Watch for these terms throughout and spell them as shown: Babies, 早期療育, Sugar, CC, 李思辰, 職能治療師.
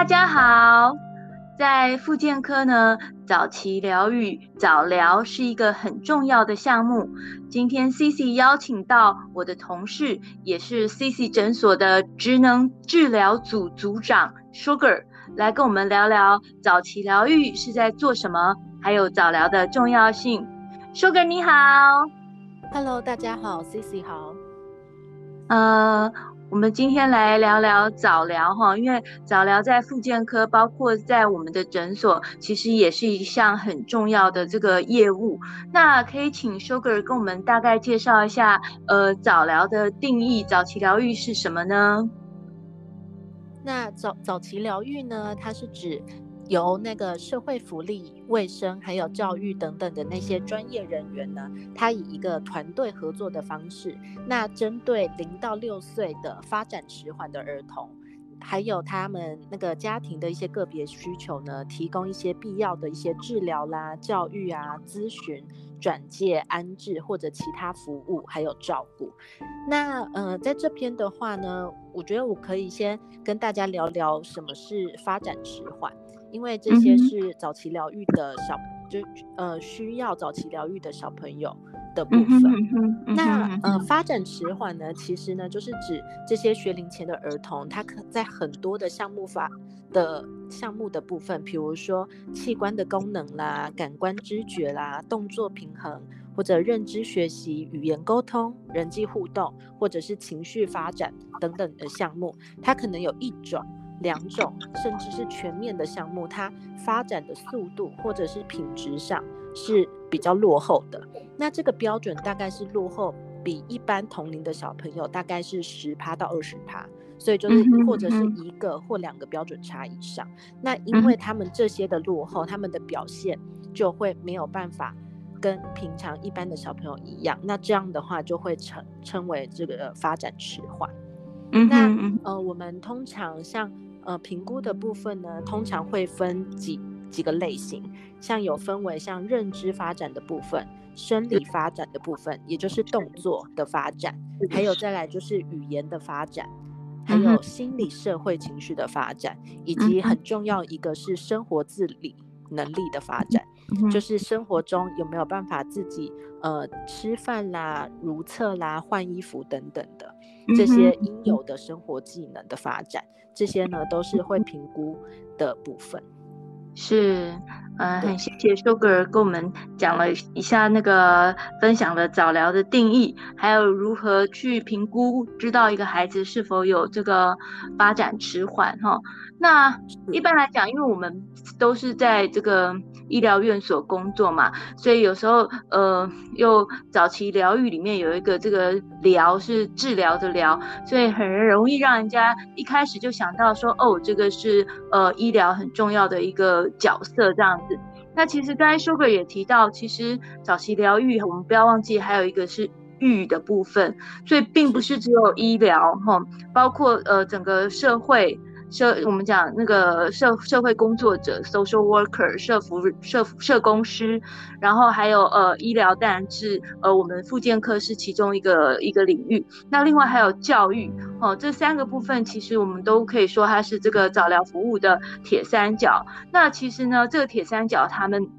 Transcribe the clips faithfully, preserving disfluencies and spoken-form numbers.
大家好，在复健科呢，早期疗愈、早疗是一个很重要的项目。今天 C C 邀请到我的同事，也是 C C 诊所的职能治疗组组长 Sugar 来跟我们聊聊早期疗愈是在做什么，还有早疗的重要性。Sugar 你好 ，Hello， 大家好 ，C C 好，呃。我们今天来聊聊早疗哈，因为早疗在复健科，包括在我们的诊所，其实也是一项很重要的这个业务。那可以请 Sugar 跟我们大概介绍一下，呃，早疗的定义，早期疗愈是什么呢？那早早期疗愈呢，它是指由那个社会福利、卫生还有教育等等的那些专业人员呢，他以一个团队合作的方式，那针对零到六岁的发展迟缓的儿童，还有他们那个家庭的一些个别需求呢，提供一些必要的一些治疗啦、教育啊、咨询、转介、安置或者其他服务还有照顾。那呃，在这边的话呢，我觉得我可以先跟大家聊聊什么是发展迟缓。因为这些是早期疗愈的小，就呃需要早期疗愈的小朋友的部分。那呃发展迟缓呢，其实呢就是指这些学龄前的儿童，他在很多的项目法的项目的部分，比如说器官的功能啦、感官知觉啦、动作平衡，或者认知学习、语言沟通、人际互动，或者是情绪发展等等的项目，他可能有一种、两种甚至是全面的项目，它发展的速度或者是品质上是比较落后的。那这个标准大概是落后比一般同龄的小朋友大概是 百分之十 到 百分之二十， 所以就是或者是一个或两个标准差以上。那因为他们这些的落后，他们的表现就会没有办法跟平常一般的小朋友一样，那这样的话就会称称为这个发展迟缓。那呃我们通常像呃，评估的部分呢，通常会分 几, 几个类型，像有分为像认知发展的部分、生理发展的部分，也就是动作的发展，还有再来就是语言的发展，还有心理社会情绪的发展，以及很重要一个是生活自理能力的发展，就是生活中有没有办法自己呃吃饭啦、如厕啦、换衣服等等的这些应有的生活技能的发展，这些呢都是会评估的部分。是，呃，很谢谢 Sugar 跟我们讲了一下那个分享了早疗的定义，还有如何去评估知道一个孩子是否有这个发展迟缓哈。那一般来讲，因为我们都是在这个医疗院所工作嘛，所以有时候呃，又早期疗愈里面有一个这个疗是治疗的疗，所以很容易让人家一开始就想到说，哦，这个是呃医疗很重要的一个角色这样子。那其实刚才 Sugar 也提到，其实早期疗愈我们不要忘记还有一个是育的部分，所以并不是只有医疗哈，包括呃整个社会。社我们讲那个 社, 社会工作者 social worker 社服社社工师，然后还有呃医疗，当然是呃我们复健科是其中一个一个领域。那另外还有教育哦，这三个部分其实我们都可以说它是这个早疗服务的铁三角。那其实呢，这个铁三角他们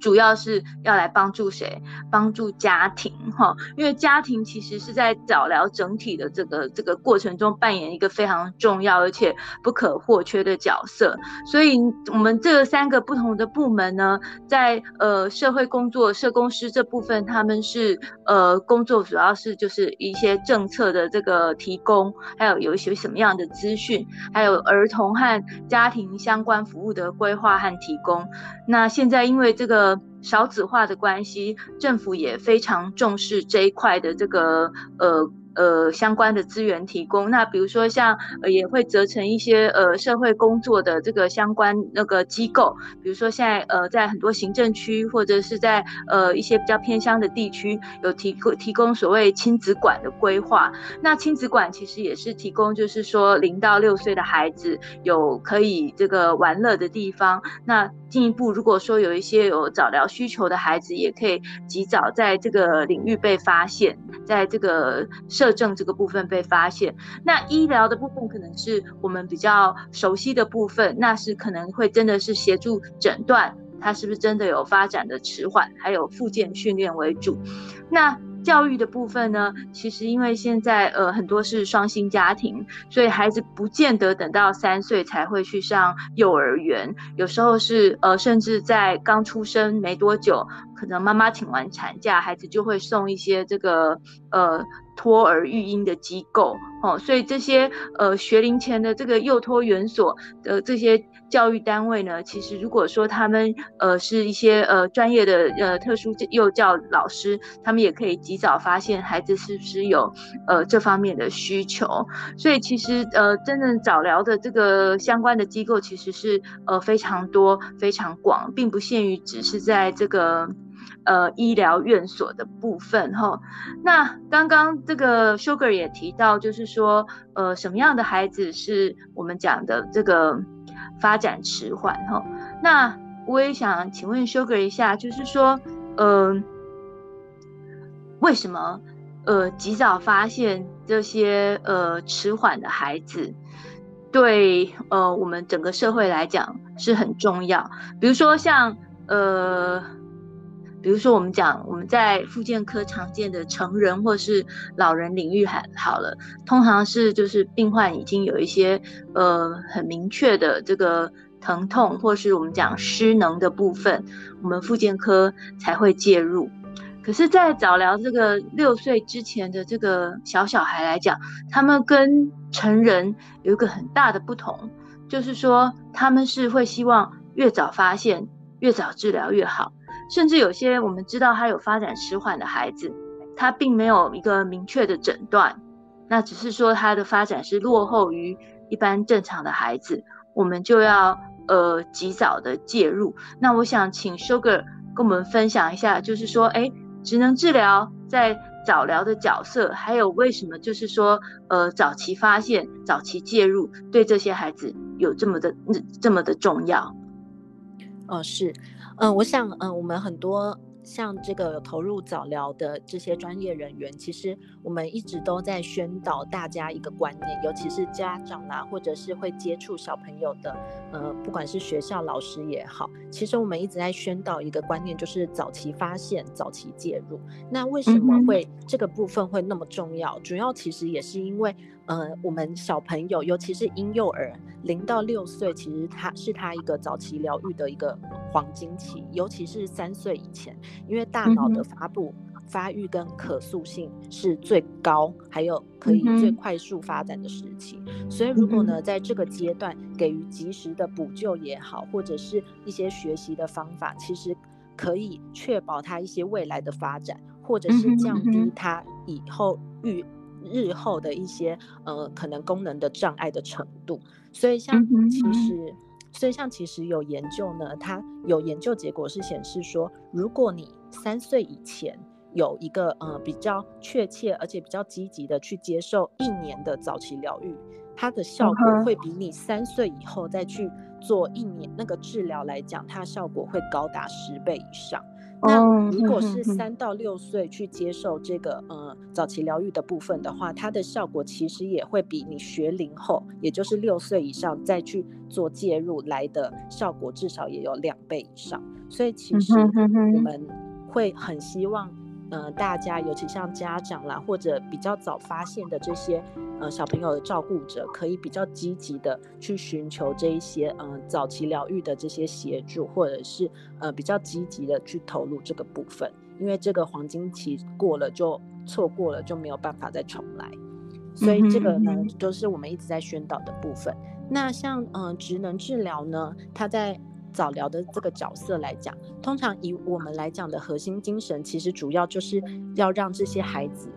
主要是要来帮助谁？帮助家庭哈，因为家庭其实是在早疗整体的这个这个过程中扮演一个非常重要而且不可或缺的角色。所以我们这三个不同的部门呢，在呃社会工作、社工师这部分，他们是呃工作主要是就是一些政策的这个提供，还有有一些什么样的资讯，还有儿童和家庭相关服务的规划和提供。那现在因为这个少子化的关系，政府也非常重视这一块的这个呃呃相关的资源提供。那比如说像、呃、也会责成一些呃社会工作的这个相关那个机构，比如说现在呃在很多行政区或者是在呃一些比较偏乡的地区有提供提供所谓亲子馆的规划。那亲子馆其实也是提供就是说零到六岁的孩子有可以这个玩乐的地方。那进一步如果说有一些有早疗需求的孩子，也可以及早在这个领域被发现，在这个社摄政这个部分被发现。那医疗的部分可能是我们比较熟悉的部分，那是可能会真的是协助诊断它是不是真的有发展的迟缓，还有复健训练为主。那教育的部分呢，其实因为现在呃很多是双薪家庭，所以孩子不见得等到三岁才会去上幼儿园，有时候是呃甚至在刚出生没多久，可能妈妈请完产假，孩子就会送一些这个呃托儿育婴的机构哦，所以这些呃学龄前的这个幼托园所的、呃、这些教育单位呢，其实如果说他们呃是一些呃专业的呃特殊幼教老师，他们也可以及早发现孩子是不是有呃这方面的需求。所以其实呃真正早疗的这个相关的机构其实是呃非常多非常广，并不限于只是在这个呃医疗院所的部分齁。那刚刚这个 Sugar 也提到，就是说呃什么样的孩子是我们讲的这个发展迟缓齁。那我也想请问 Sugar 一下，就是说呃为什么呃及早发现这些呃迟缓的孩子对呃我们整个社会来讲是很重要？比如说像呃比如说我们讲我们在复健科常见的成人或是老人领域好了，通常是就是病患已经有一些呃很明确的这个疼痛或是我们讲失能的部分，我们复健科才会介入。可是在早疗这个六岁之前的这个小小孩来讲，他们跟成人有一个很大的不同，就是说他们是会希望越早发现越早治疗越好，甚至有些我们知道他有发展迟缓的孩子，他并没有一个明确的诊断，那只是说他的发展是落后于一般正常的孩子，我们就要呃及早的介入。那我想请 Sugar 跟我们分享一下，就是说哎，职能治疗在早疗的角色，还有为什么就是说呃早期发现早期介入对这些孩子有这么的这么的重要。哦，是嗯，我想，嗯，我们很多像这个投入早疗的这些专业人员，其实我们一直都在宣导大家一个观念，尤其是家长啦、啊，或者是会接触小朋友的，呃，不管是学校老师也好，其实我们一直在宣导一个观念，就是早期发现、早期介入。那为什么会这个部分会那么重要？主要其实也是因为。呃，我们小朋友，尤其是婴幼儿，零到六岁，其实他是他一个早期疗愈的一个黄金期，尤其是三岁以前，因为大脑的发布、嗯、发育跟可塑性是最高，还有可以最快速发展的时期。嗯、所以，如果呢，在这个阶段给予及时的补救也好，或者是一些学习的方法，其实可以确保他一些未来的发展，或者是降低他以后预。日后的一些呃可能功能的障碍的程度，所以像其实，所以像其实有研究呢，它有研究结果是显示说，如果你三岁以前有一个呃比较确切而且比较积极的去接受一年的早期疗愈，它的效果会比你三岁以后再去做一年那个治疗来讲，它效果会高达十倍以上。那如果是三到六岁去接受这个呃早期疗愈的部分的话，它的效果其实也会比你学龄后，也就是六岁以上再去做介入来的效果至少也有两倍以上。所以其实我们会很希望呃大家，尤其像家长啦，或者比较早发现的这些呃小朋友的照顾者，可以比较积极的去寻求这一些呃早期疗愈的这些协助，或者是呃比较积极的去投入这个部分，因为这个黄金期过了就错过了，就没有办法再重来。所以这个呢，就是我们一直在宣导的部分。那像呃职能治疗呢，它在早疗的这个角色来讲，通常以我们来讲的核心精神，其实主要就是要让这些孩子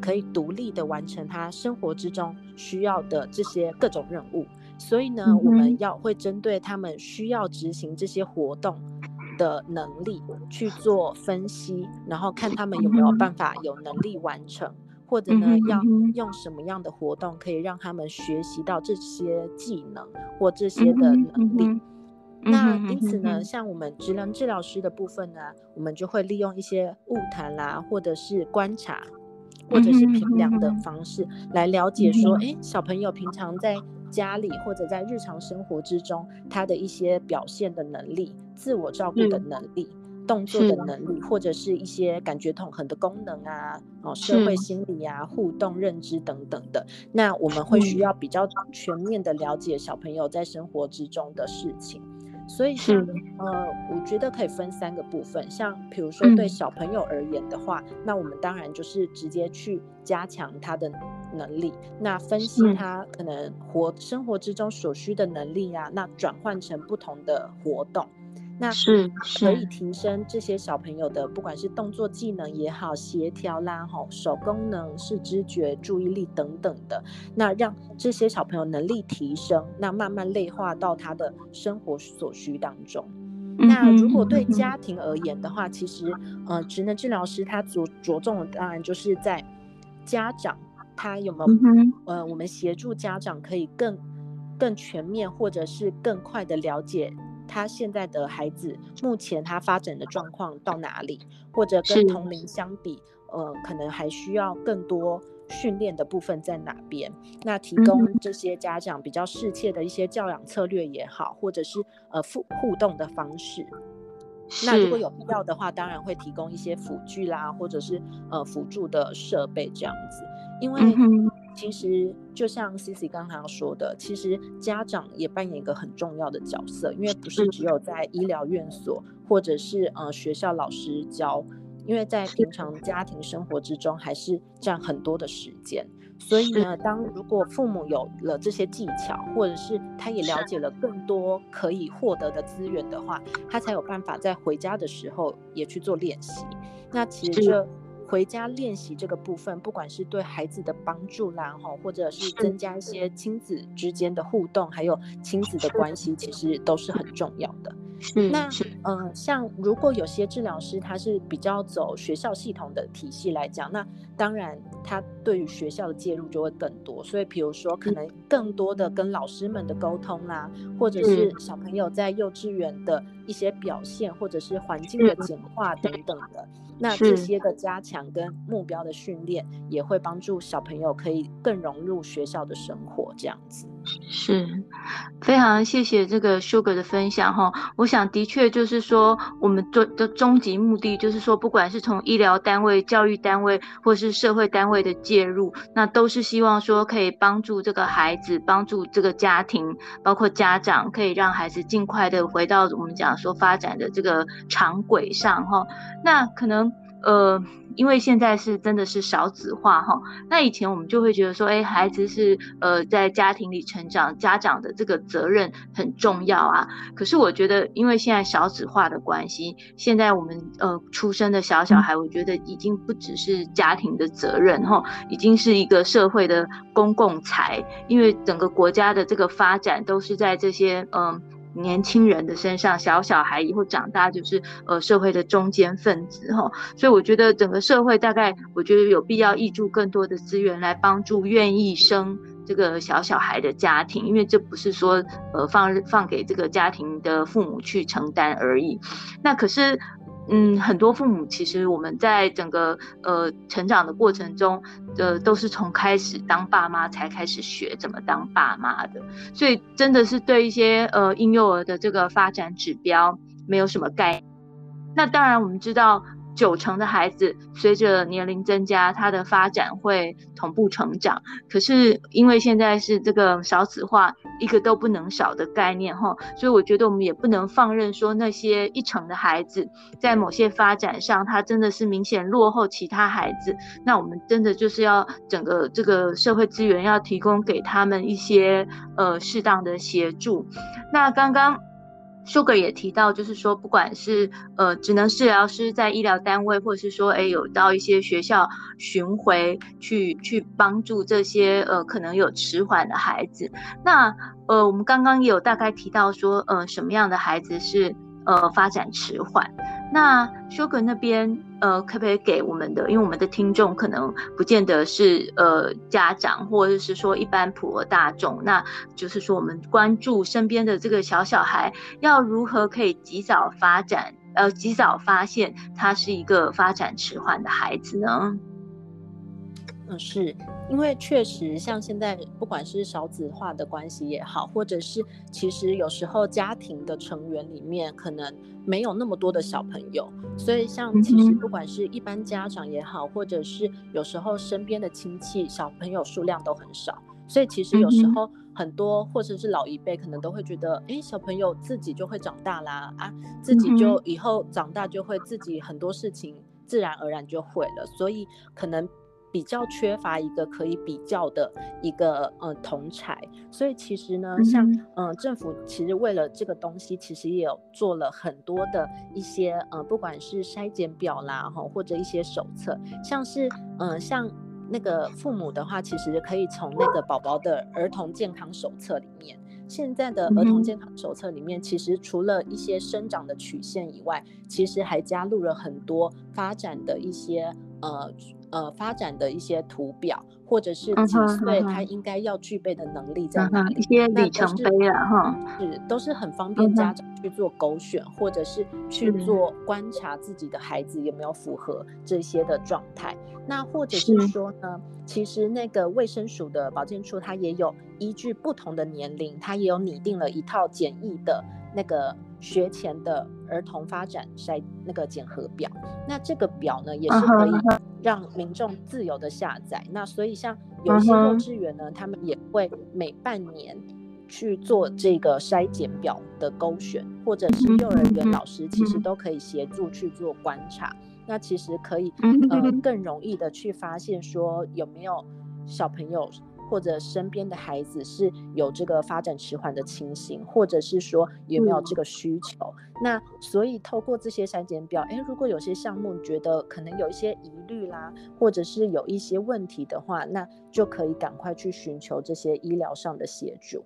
可以独立的完成他生活之中需要的这些各种任务。所以呢，我们要会针对他们需要执行这些活动的能力去做分析，然后看他们有没有办法有能力完成，或者呢，要用什么样的活动可以让他们学习到这些技能或这些的能力。那因此呢，像我们职能治疗师的部分呢，我们就会利用一些晤谈啦，或者是观察，或者是评量的方式、嗯、来了解说、嗯、小朋友平常在家里或者在日常生活之中他的一些表现的能力，自我照顾的能力、嗯、动作的能力，或者是一些感觉统合的功能啊、哦、社会心理啊，互动认知等等的。那我们会需要比较全面的了解小朋友在生活之中的事情，所以是、呃、我觉得可以分三个部分。像比如说对小朋友而言的话、嗯、那我们当然就是直接去加强他的能力，那分析他可能活生活之中所需的能力啊，那转换成不同的活动，那是可以提升这些小朋友的不管是动作技能也好，协调啦、哦、手功能、视知觉、注意力等等的，那让这些小朋友能力提升，那慢慢内化到他的生活所需当中。那如果对家庭而言的话，其实呃，职能治疗师他 着, 着重的当然就是在家长他有没有、嗯呃、我们协助家长可以更更全面或者是更快的了解他现在的孩子目前他发展的状况到哪里，或者跟同龄相比、呃、可能还需要更多训练的部分在哪边，那提供这些家长比较适切的一些教养策略也好，或者是、呃、互动的方式。那如果有必要的话，当然会提供一些辅具啦，或者是、呃、辅助的设备这样子。因为其实就像 C C 刚刚说的，其实家长也扮演一个很重要的角色，因为不是只有在医疗院所或者是、呃、学校老师教，因为在平常家庭生活之中还是占很多的时间。所以呢，当如果父母有了这些技巧，或者是他也了解了更多可以获得的资源的话，他才有办法在回家的时候也去做练习。那其实这回家练习这个部分，不管是对孩子的帮助啦，或者是增加一些亲子之间的互动，还有亲子的关系，其实都是很重要的。那、呃、像如果有些治疗师他是比较走学校系统的体系来讲，那当然他对于学校的介入就会更多，所以比如说可能更多的跟老师们的沟通啦，或者是小朋友在幼稚园的一些表现，或者是环境的简化等等的，那这些的加强跟目标的训练也会帮助小朋友可以更融入学校的生活这样子。是，非常谢谢这个 Sugar 的分享哈。我想的确就是说，我们的终极目的就是说，不管是从医疗单位、教育单位或是社会单位的介入，那都是希望说可以帮助这个孩子，帮助这个家庭，包括家长，可以让孩子尽快的回到我们讲说发展的这个常轨上哈。那可能呃。因为现在是真的是少子化哈，那以前我们就会觉得说，哎，孩子是呃在家庭里成长，家长的这个责任很重要啊。可是我觉得，因为现在少子化的关系，现在我们呃出生的小小孩，我觉得已经不只是家庭的责任哈，已经是一个社会的公共财，因为整个国家的这个发展都是在这些嗯。呃年轻人的身上，小小孩以后长大就是呃社会的中间分子哈，所以我觉得整个社会大概，我觉得有必要挹注更多的资源来帮助愿意生这个小小孩的家庭，因为这不是说呃放放给这个家庭的父母去承担而已。那可是。嗯，很多父母其实我们在整个呃成长的过程中，呃都是从开始当爸妈才开始学怎么当爸妈的，所以真的是对一些呃婴幼儿的这个发展指标没有什么概念。那当然我们知道，九成的孩子随着年龄增加，他的发展会同步成长。可是因为现在是这个少子化，一个都不能少的概念哈，所以我觉得我们也不能放任说那些一成的孩子在某些发展上他真的是明显落后其他孩子，那我们真的就是要整个这个社会资源要提供给他们一些呃适当的协助。那刚刚Sugar 也提到，就是说不管是呃职能治疗师在医疗单位，或者是说哎有到一些学校巡回去去帮助这些呃可能有迟缓的孩子。那呃我们刚刚也有大概提到说呃什么样的孩子是呃发展迟缓。那 Sugar 那边呃可不可以给我们的，因为我们的听众可能不见得是呃家长或者是说一般普罗大众，那就是说我们关注身边的这个小小孩要如何可以及早发展呃及早发现他是一个发展迟缓的孩子呢？嗯，是因为确实像现在不管是少子化的关系也好，或者是其实有时候家庭的成员里面可能没有那么多的小朋友，所以像其实不管是一般家长也好，或者是有时候身边的亲戚小朋友数量都很少，所以其实有时候很多或者是老一辈可能都会觉得，哎，小朋友自己就会长大啦，啊，自己就以后长大就会自己很多事情自然而然就会了，所以可能比较缺乏一个可以比较的一个呃同侪，所以其实呢，像嗯、呃、政府其实为了这个东西，其实也有做了很多的一些呃不管是筛检表啦，或者一些手册，像是嗯、呃、像那个父母的话，其实可以从那个宝宝的儿童健康手册里面。现在的儿童健康手册里面，其实除了一些生长的曲线以外，其实还加入了很多发展的一些呃呃发展的一些图表，或者是几岁他应该要具备的能力在哪里，一些里程碑啊哈，是都是很方便家长去做勾选，或者是去做观察自己的孩子有没有符合这些的状态。那或者是说呢，其实那个卫生署的保健处，它也有依据不同的年龄，它也有拟定了一套简易的那个学前的儿童发展筛那个检核表。那这个表呢，也是可以让民众自由的下载。那所以像有些幼稚园呢，他们也会每半年去做这个筛检表的勾选，或者是幼儿园老师其实都可以协助去做观察。那其实可以呃更容易的去发现说有没有小朋友或者身边的孩子是有这个发展迟缓的情形，或者是说有没有这个需求。嗯、那所以透过这些筛检表，诶，如果有些项目觉得可能有一些疑虑啦，或者是有一些问题的话，那就可以赶快去寻求这些医疗上的协助。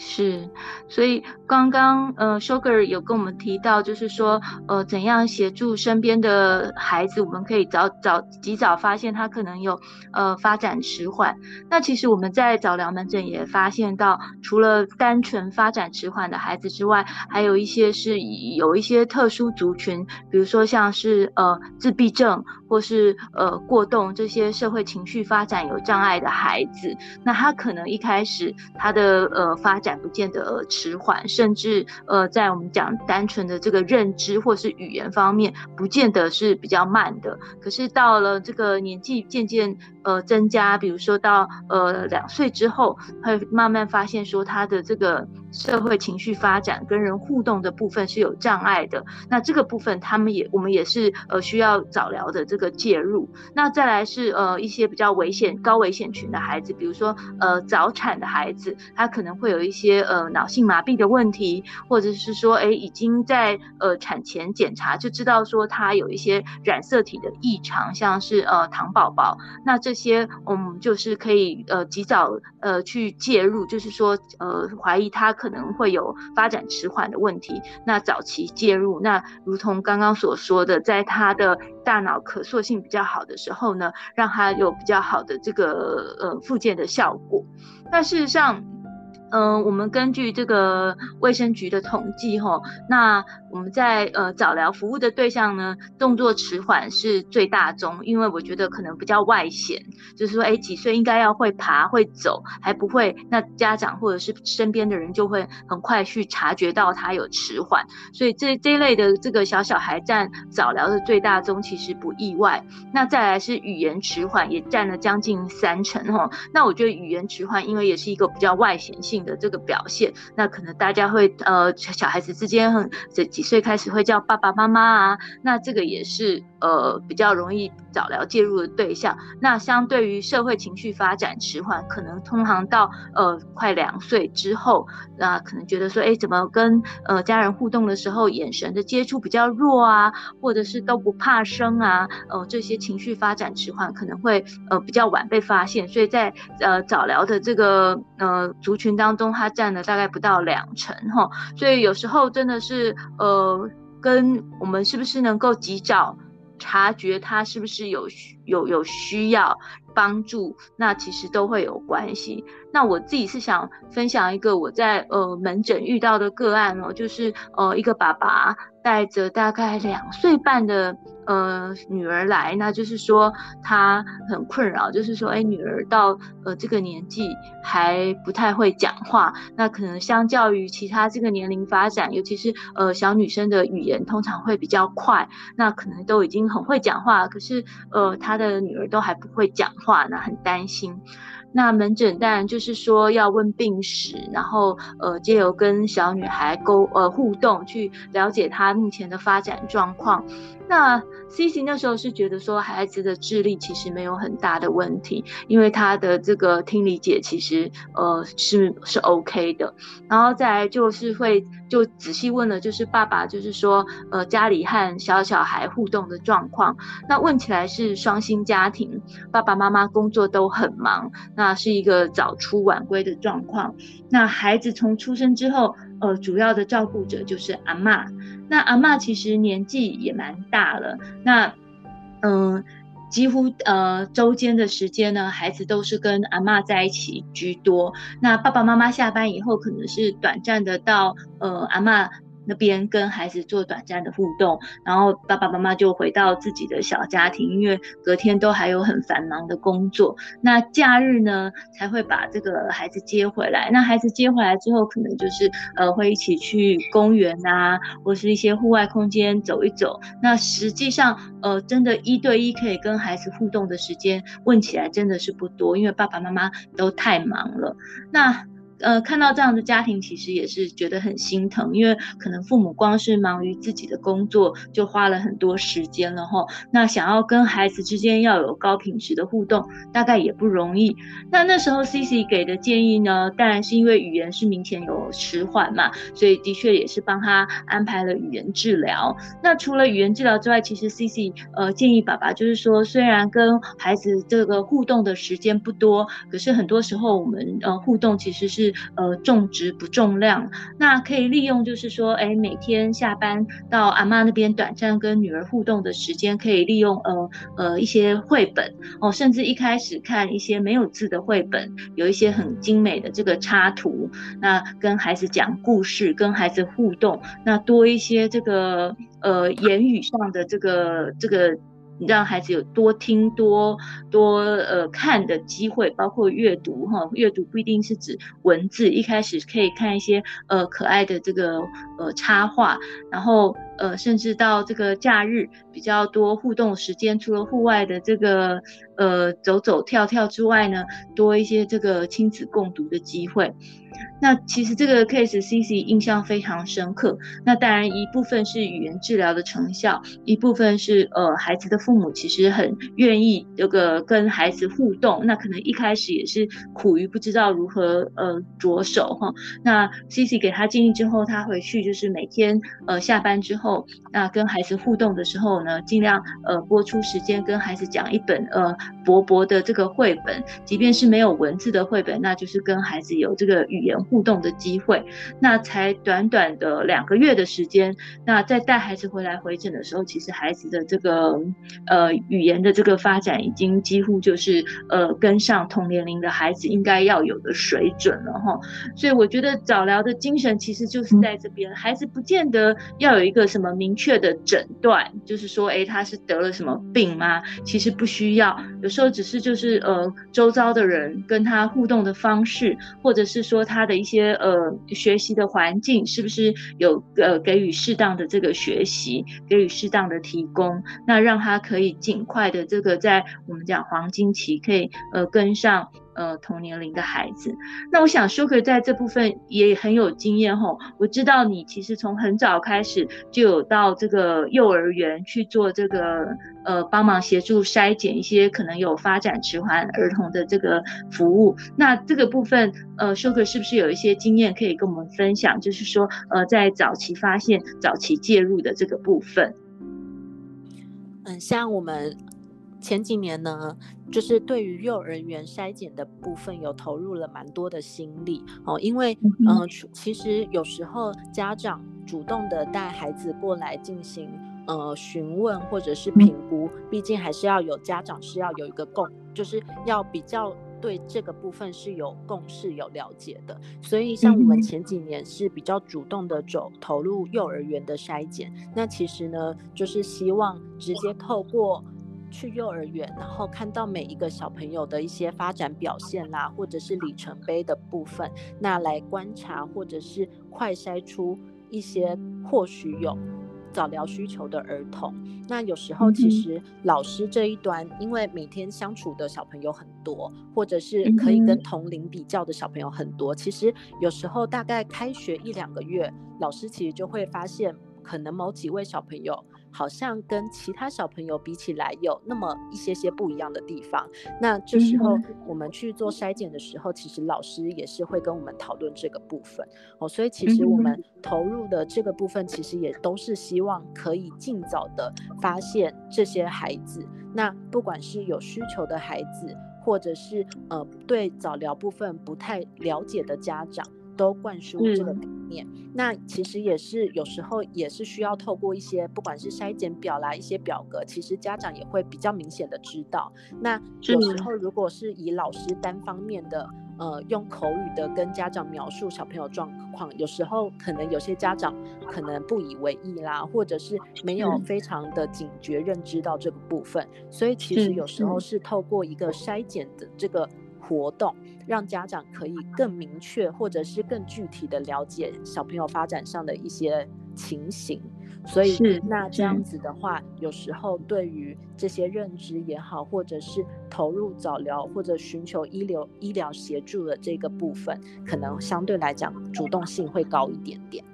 是，所以刚刚呃 Sugar 有跟我们提到，就是说呃怎样协助身边的孩子，我们可以早早及早发现他可能有呃发展迟缓。那其实我们在早疗门诊也发现到，除了单纯发展迟缓的孩子之外，还有一些是有一些特殊族群，比如说像是呃自闭症或是呃过动这些社会情绪发展有障碍的孩子，那他可能一开始他的呃发展不见得迟缓，甚至呃，在我们讲单纯的这个认知或是语言方面，不见得是比较慢的。可是到了这个年纪渐渐呃增加，比如说到呃两岁之后，会慢慢发现说他的这个社会情绪发展跟人互动的部分是有障碍的。那这个部分，他们也我们也是呃需要早疗的这个介入。那再来是呃一些比较危险高危险群的孩子，比如说呃早产的孩子，他可能会有一些。一些呃脑性麻痹的问题，或者是说，哎，已经在呃产前检查就知道说他有一些染色体的异常，像是呃糖宝宝，那这些我们、嗯、就是可以呃及早呃去介入，就是说呃怀疑他可能会有发展迟缓的问题，那早期介入，那如同刚刚所说的，在他的大脑可塑性比较好的时候呢，让他有比较好的这个呃复健的效果。但事实上。呃，我们根据这个卫生局的统计吼，那我们在呃早疗服务的对象呢，动作迟缓是最大宗，因为我觉得可能比较外显，就是说，哎，几岁应该要会爬会走，还不会，那家长或者是身边的人就会很快去察觉到他有迟缓，所以这这一类的这个小小孩占早疗的最大宗，其实不意外。那再来是语言迟缓，也占了将近三成吼。那我觉得语言迟缓，因为也是一个比较外显性的这个表现，那可能大家会呃小孩子之间很几岁开始会叫爸爸妈妈啊，那这个也是呃比较容易早疗介入的对象。那相对于社会情绪发展迟缓，可能通常到呃快两岁之后，那可能觉得说，哎，怎么跟呃家人互动的时候眼神的接触比较弱啊，或者是都不怕生啊，呃这些情绪发展迟缓可能会呃比较晚被发现，所以在呃早疗的这个呃族群当中。当中，它占了大概不到两成吼，所以有时候真的是呃，跟我们是不是能够及早察觉他是不是有有有需要帮助，那其实都会有关系。那我自己是想分享一个我在呃门诊遇到的个案哦，就是呃一个爸爸带着大概两岁半的呃女儿来，那就是说她很困扰，就是说哎女儿到呃这个年纪还不太会讲话，那可能相较于其他这个年龄发展，尤其是呃小女生的语言通常会比较快，那可能都已经很会讲话，可是呃她的女儿都还不会讲话，那很担心。那门诊当然就是说要问病史，然后呃藉由跟小女孩沟呃互动，去了解她目前的发展状况。那 C C 那时候是觉得说孩子的智力其实没有很大的问题，因为他的这个听理解其实呃是是 OK 的。然后再来就是会就仔细问了，就是爸爸就是说呃家里和小小孩互动的状况。那问起来是双薪家庭，爸爸妈妈工作都很忙，那是一个早出晚归的状况。那孩子从出生之后，呃，主要的照顾者就是阿嬷。那阿嬷其实年纪也蛮大了，那嗯、呃，几乎呃周间的时间呢，孩子都是跟阿嬷在一起居多。那爸爸妈妈下班以后，可能是短暂的到呃阿嬷那边跟孩子做短暂的互动，然后爸爸妈妈就回到自己的小家庭，因为隔天都还有很繁忙的工作。那假日呢，才会把这个孩子接回来。那孩子接回来之后，可能就是呃会一起去公园啊，或是一些户外空间走一走。那实际上呃真的一对一可以跟孩子互动的时间，问起来真的是不多，因为爸爸妈妈都太忙了。那呃，看到这样的家庭，其实也是觉得很心疼，因为可能父母光是忙于自己的工作，就花了很多时间了吼。那想要跟孩子之间要有高品质的互动，大概也不容易。那那时候 C C 给的建议呢，当然是因为语言是明显有迟缓嘛，所以的确也是帮他安排了语言治疗。那除了语言治疗之外，其实 C C 呃建议爸爸就是说，虽然跟孩子这个互动的时间不多，可是很多时候我们呃互动其实是呃，重质不重量，那可以利用就是说，哎，每天下班到阿嬷那边短暂跟女儿互动的时间，可以利用呃呃一些绘本哦，甚至一开始看一些没有字的绘本，有一些很精美的这个插图，那跟孩子讲故事，跟孩子互动，那多一些这个呃言语上的这个这个。让孩子有多听多多呃看的机会，包括阅读哈，阅读不一定是指文字，一开始可以看一些呃可爱的这个呃插画，然后呃甚至到这个假日比较多互动时间，除了户外的这个呃走走跳跳之外呢，多一些这个亲子共读的机会。那其实这个 case C C 印象非常深刻，那当然一部分是语言治疗的成效，一部分是呃孩子的父母其实很愿意这个跟孩子互动，那可能一开始也是苦于不知道如何呃着手哈。那 C C 给他建议之后，他回去就是每天呃下班之后，那跟孩子互动的时候呢，尽量呃拨出时间跟孩子讲一本呃薄薄的这个绘本，即便是没有文字的绘本，那就是跟孩子有这个语言互动的机会。那才短短的两个月的时间，那在带孩子回来回诊的时候，其实孩子的这个呃语言的这个发展已经几乎就是呃跟上同年龄的孩子应该要有的水准了哈。所以我觉得早疗的精神其实就是在这边，孩子不见得要有一个什么明确的诊断，就是说哎他是得了什么病吗？其实不需要，有时候只是就是呃周遭的人跟他互动的方式，或者是说他的一些呃学习的环境是不是有呃给予适当的这个学习，给予适当的提供，那让他可以尽快的这个在我们讲黄金期可以呃跟上呃同年龄的孩子。那我想 Sugar 在这部分也很有经验吼，我知道你其实从很早开始就有到这个幼儿园去做这个呃帮忙协助筛检一些可能有发展迟缓儿童的这个服务。那这个部分呃 Sugar 是不是有一些经验可以跟我们分享，就是说呃在早期发现早期介入的这个部分？嗯，像我们前几年呢，就是对于幼儿园筛检的部分有投入了蛮多的心力哦，因为、呃、其实有时候家长主动的带孩子过来进行呃询问或者是评估，毕竟还是要有家长是要有一个共，就是要比较对这个部分是有共识有了解的。所以像我们前几年是比较主动的走投入幼儿园的筛检，那其实呢就是希望直接透过去幼儿园，然后看到每一个小朋友的一些发展表现啦，或者是里程碑的部分，那来观察或者是快筛出一些或许有早疗需求的儿童。那有时候其实老师这一端，因为每天相处的小朋友很多，或者是可以跟同龄比较的小朋友很多，其实有时候大概开学一两个月，老师其实就会发现可能某几位小朋友好像跟其他小朋友比起来有那么一些些不一样的地方。那这时候我们去做筛检的时候，其实老师也是会跟我们讨论这个部分、哦、所以其实我们投入的这个部分其实也都是希望可以尽早的发现这些孩子，那不管是有需求的孩子，或者是、呃、对早疗部分不太了解的家长，都灌输这个概念、嗯、那其实也是有时候也是需要透过一些不管是筛检表啦，一些表格，其实家长也会比较明显的知道。那有时候如果是以老师单方面的呃，用口语的跟家长描述小朋友状况，有时候可能有些家长可能不以为意啦，或者是没有非常的警觉认知到这个部分，所以其实有时候是透过一个筛检的这个活动，让家长可以更明确或者是更具体的了解小朋友发展上的一些情形。所以那这样子的话，有时候对于这些认知也好，或者是投入早疗或者寻求医疗医疗协助的这个部分，可能相对来讲主动性会高一点点。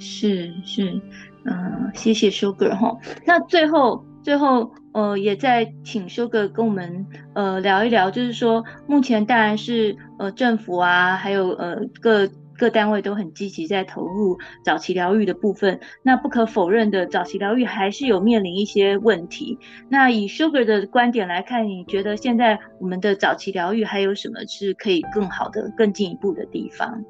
是是，嗯、呃，谢谢 Sugar 哈。那最后最后。呃，也在请Sugar跟我们呃聊一聊，就是说目前当然是呃政府啊，还有呃各各单位都很积极在投入早期疗育的部分。那不可否认的，早期疗育还是有面临一些问题。那以 Sugar 的观点来看，你觉得现在我们的早期疗育还有什么是可以更好的、更进一步的地方？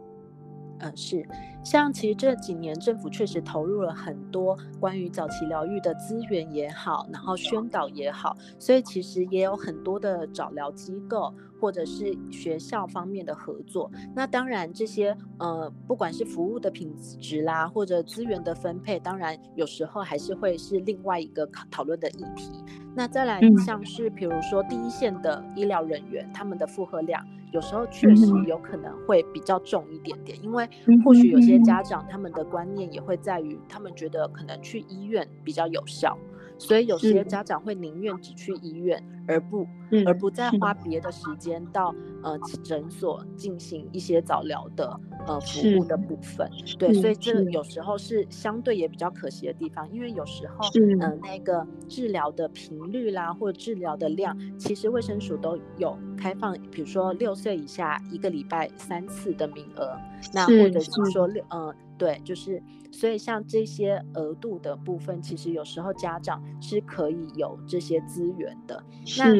嗯，是，像其实这几年政府确实投入了很多关于早期疗育的资源也好，然后宣导也好，所以其实也有很多的早疗机构或者是学校方面的合作。那当然这些呃，不管是服务的品质啦，或者资源的分配，当然有时候还是会是另外一个讨论的议题。那再来像是比如说第一线的医疗人员，他们的负荷量有时候确实有可能会比较重一点点，因为或许有些家长他们的观念也会在于他们觉得可能去医院比较有效，所以有些家长会宁愿只去医院，而不而不再花别的时间到呃诊所进行一些早疗的呃服务的部分。对，所以这有时候是相对也比较可惜的地方，因为有时候呃那个治疗的频率啦，或治疗的量，其实卫生署都有开放，比如说六岁以下一个礼拜三次的名额，那或者是说是呃对，就是所以像这些额度的部分，其实有时候家长是可以有这些资源的。那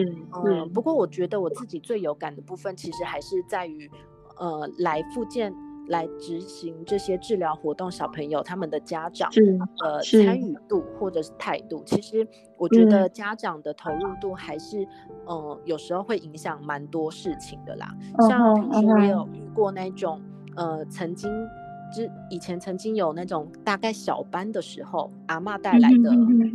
呃，不过我觉得我自己最有感的部分，其实还是在于呃来复健来执行这些治疗活动小朋友他们的家长呃参与度或者是态度。其实我觉得家长的投入度还是呃有时候会影响蛮多事情的啦。像比如说我有遇过那种呃曾经。以前曾经有那种大概小班的时候，阿嬷带来的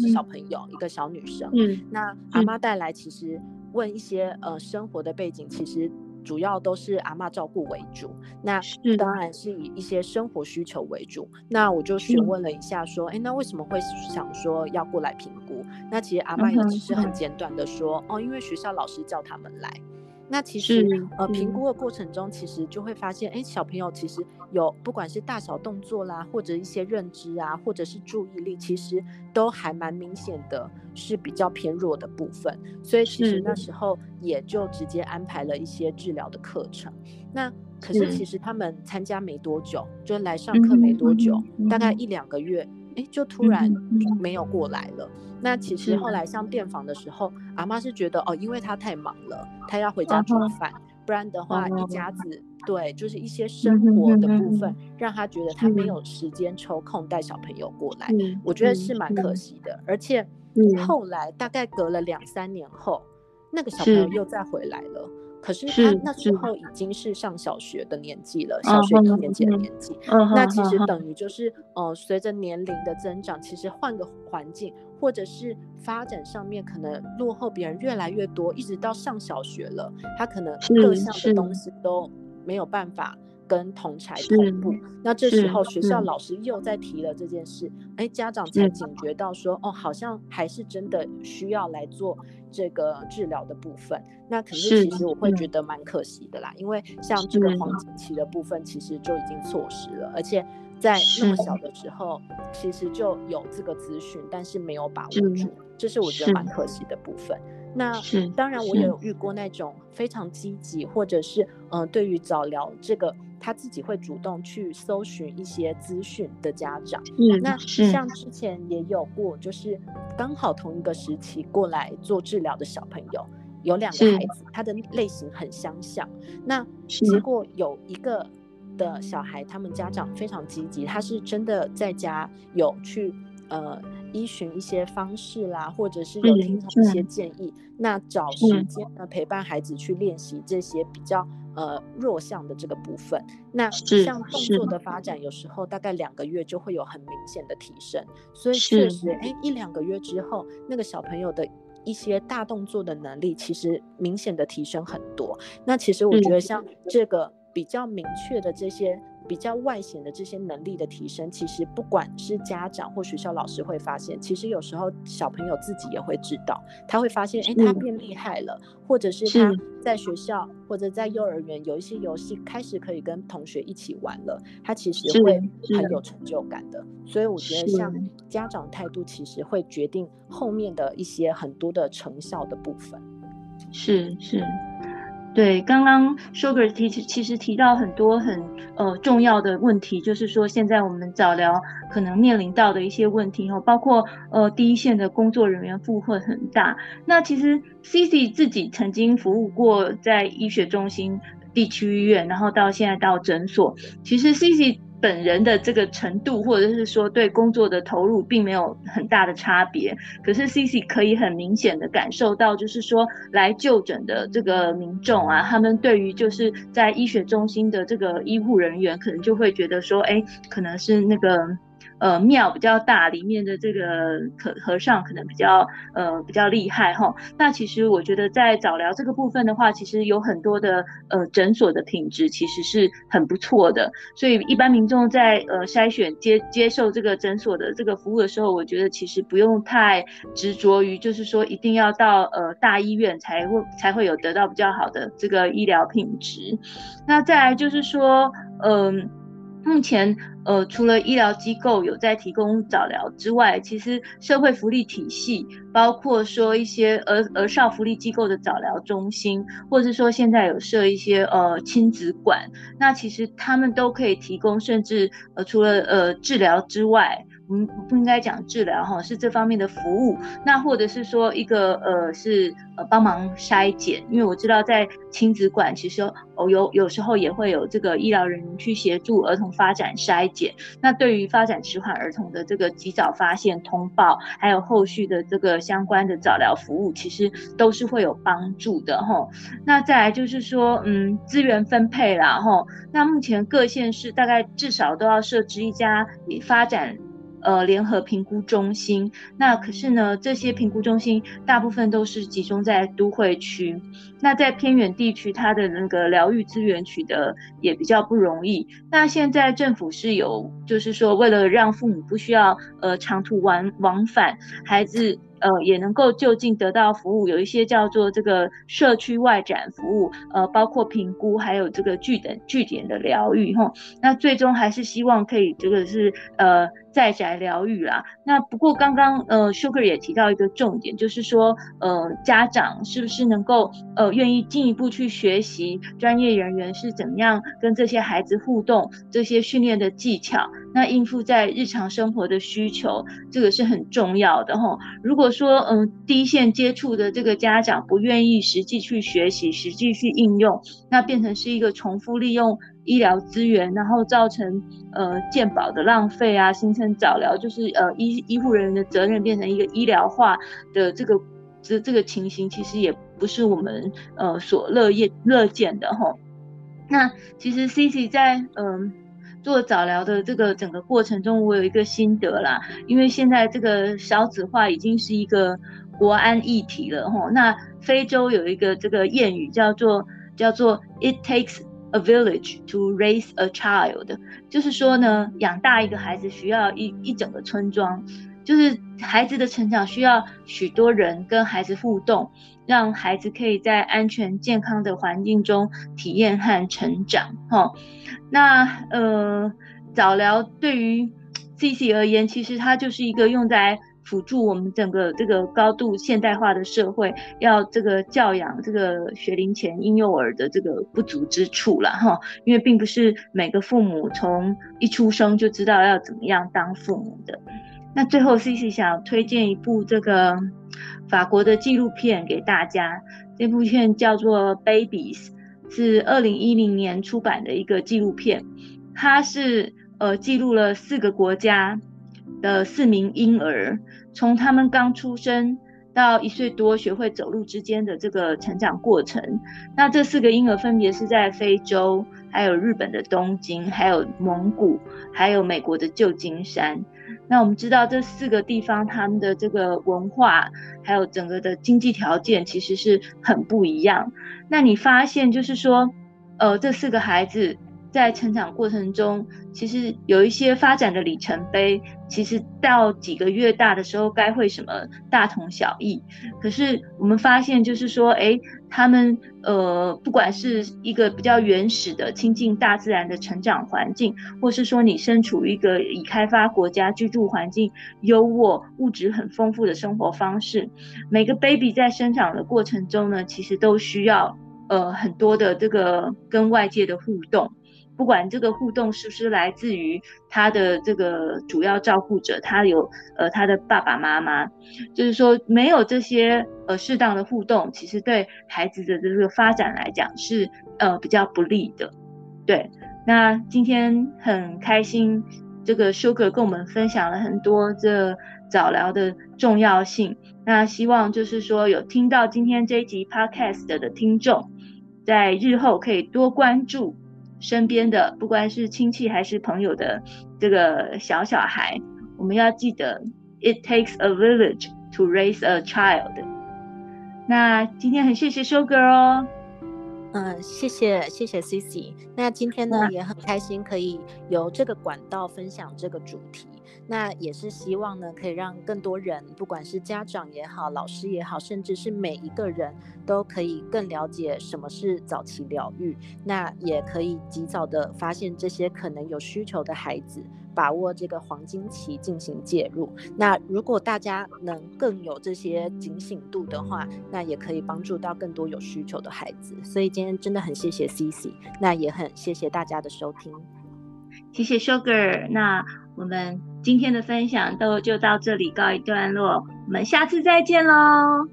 小朋友，一个小女生，那阿嬷带来其实问一些、呃、生活的背景，其实主要都是阿嬷照顾为主，那当然是以一些生活需求为主。那我就询问了一下说、欸、那为什么会想说要过来评估，那其实阿嬷也只是很简短的说、哦、因为学校老师叫他们来。那其实呃评估的过程中，其实就会发现哎，小朋友其实有不管是大小动作啦，或者一些认知啊，或者是注意力，其实都还蛮明显的是比较偏弱的部分，所以其实那时候也就直接安排了一些治疗的课程。那可是其实他们参加没多久，就来上课没多久，大概一两个月诶就突然没有过来了。那其实后来像电访的时候，阿嬷是觉得哦，因为她太忙了，她要回家煮饭，不然的话一家子对就是一些生活的部分让他觉得他没有时间抽空带小朋友过来，我觉得是蛮可惜的。而且后来大概隔了两三年后那个小朋友又再回来了，可是他那时候已经是上小学的年纪了，小学一年级的年纪、哦、那其实等于就是、呃、随着年龄的增长，其实换个环境或者是发展上面可能落后别人越来越多，一直到上小学了他可能各项的东西都没有办法跟同儕同步，那这时候学校老师又在提了这件事，哎，家长才警觉到说哦，好像还是真的需要来做这个治疗的部分。那可是其实我会觉得蛮可惜的啦，因为像这个黄金期的部分其实就已经错失了，而且在那么小的时候其实就有这个资讯但是没有把握住，这是我觉得蛮可惜的部分。那当然我也有遇过那种非常积极或者是、呃、对于早疗这个他自己会主动去搜寻一些资讯的家长，那像之前也有过就是刚好同一个时期过来做治疗的小朋友有两个孩子，他的类型很相像，那结果有一个的小孩他们家长非常积极，他是真的在家有去呃依循一些方式啦，或者是有听从一些建议、嗯、那找时间呢、嗯、陪伴孩子去练习这些比较呃弱项的这个部分。那像动作的发展有时候大概两个月就会有很明显的提升，所以确实哎、欸、一两个月之后那个小朋友的一些大动作的能力其实明显的提升很多。那其实我觉得像这个比较明确的这些比较外显的这些能力的提升，其实不管是家长或学校老师会发现，其实有时候小朋友自己也会知道，他会发现哎、欸，他变厉害了，或者是他在学校或者在幼儿园有一些游戏开始可以跟同学一起玩了，他其实会很有成就感的。所以我觉得像家长态度其实会决定后面的一些很多的成效的部分。是是对，刚刚 Sugar 提其实提到很多很呃重要的问题，就是说现在我们早疗可能面临到的一些问题，包括呃第一线的工作人员负荷很大。那其实 C C 自己曾经服务过在医学中心、地区医院，然后到现在到诊所，其实 C C本人的这个程度或者是说对工作的投入并没有很大的差别，可是 C C 可以很明显的感受到就是说来就诊的这个民众啊，他们对于就是在医学中心的这个医护人员可能就会觉得说哎，可能是那个呃庙比较大，里面的这个和尚可能比较呃比较厉害齁。那其实我觉得在早疗这个部分的话，其实有很多的呃诊所的品质其实是很不错的，所以一般民众在呃筛选 接, 接受这个诊所的这个服务的时候，我觉得其实不用太执着于就是说一定要到呃大医院才会才会有得到比较好的这个医疗品质。那再来就是说嗯、呃目前呃，除了医疗机构有在提供早疗之外，其实社会福利体系包括说一些儿儿少福利机构的早疗中心，或是说现在有设一些呃亲子馆，那其实他们都可以提供，甚至呃除了呃治疗之外，我们不应该讲治疗哈，是这方面的服务。那或者是说一个呃是呃帮忙筛检，因为我知道在亲子馆其实哦有有时候也会有这个医疗人员去协助儿童发展筛检。那对于发展迟缓儿童的这个及早发现、通报，还有后续的这个相关的早疗服务，其实都是会有帮助的哈。那再来就是说，嗯，资源分配啦哈。那目前各县市大概至少都要设置一家发展。呃，联合评估中心，那可是呢，这些评估中心大部分都是集中在都会区，那在偏远地区，它的那个疗愈资源取得也比较不容易。那现在政府是有，就是说为了让父母不需要呃长途往往返，孩子。呃，也能够就近得到服务，有一些叫做这个社区外展服务，呃，包括评估，还有这个据点据点的疗愈哈。那最终还是希望可以这个是呃在宅疗愈啦。那不过刚刚呃 Sugar 也提到一个重点，就是说呃家长是不是能够呃愿意进一步去学习专业人员是怎么样跟这些孩子互动，这些训练的技巧。那应付在日常生活的需求，这个是很重要的吼。如果说嗯第一线接触的这个家长不愿意实际去学习、实际去应用，那变成是一个重复利用医疗资源，然后造成呃健保的浪费啊，形成早疗就是呃医医护人员的责任变成一个医疗化的这个这这个情形，其实也不是我们呃所乐业乐见的吼。那其实 C C 在嗯、呃、做早疗的这个整个过程中，我有一个心得啦，因为现在这个少子化已经是一个国安议题了吼。那非洲有一个这个谚语叫做叫做 It takes a village to raise a child， 就是说呢，养大一个孩子需要一一整个村庄，就是孩子的成长需要许多人跟孩子互动，让孩子可以在安全健康的环境中体验和成长。哦、那呃，早疗对于 C C 而言，其实它就是一个用在辅助我们整个这个高度现代化的社会，要这个教养这个学龄前婴幼儿的这个不足之处啦哈，因为并不是每个父母从一出生就知道要怎么样当父母的。那最后 C C 想推荐一部这个法国的纪录片给大家，这部片叫做 Babies， 是二零一零年出版的一个纪录片，它是呃记录了四个国家的四名婴儿，从他们刚出生到一岁多学会走路之间的这个成长过程。那这四个婴儿分别是在非洲，还有日本的东京，还有蒙古，还有美国的旧金山。那我们知道这四个地方他们的这个文化还有整个的经济条件其实是很不一样。那你发现就是说呃，这四个孩子在成长过程中，其实有一些发展的里程碑，其实到几个月大的时候该会什么大同小异。可是我们发现就是说，哎，他们呃，不管是一个比较原始的亲近大自然的成长环境，或是说你身处一个已开发国家，居住环境优渥，物质很丰富的生活方式，每个 baby 在生长的过程中呢，其实都需要呃很多的这个跟外界的互动。不管这个互动是不是来自于他的这个主要照顾者，他有呃他的爸爸妈妈，就是说没有这些呃适当的互动，其实对孩子的这个发展来讲是呃比较不利的。对，那今天很开心，这个 Sugar 跟我们分享了很多这早疗的重要性。那希望就是说有听到今天这一集 podcast 的听众，在日后可以多关注身边的，不管是亲戚还是朋友的这个小小孩，我们要记得 It takes a village to raise a child。 那今天很谢谢 Sugar 哦。嗯，谢谢谢谢 C C。 那今天呢也很开心可以由这个管道分享这个主题，那也是希望呢可以让更多人，不管是家长也好，老师也好，甚至是每一个人都可以更了解什么是早期疗愈，那也可以及早的发现这些可能有需求的孩子，把握这个黄金期进行介入。那如果大家能更有这些警醒度的话，那也可以帮助到更多有需求的孩子。所以今天真的很谢谢 C C， 那也很谢谢大家的收听，谢谢 Sugar。 那我们今天的分享都就到这里告一段落，我们下次再见咯。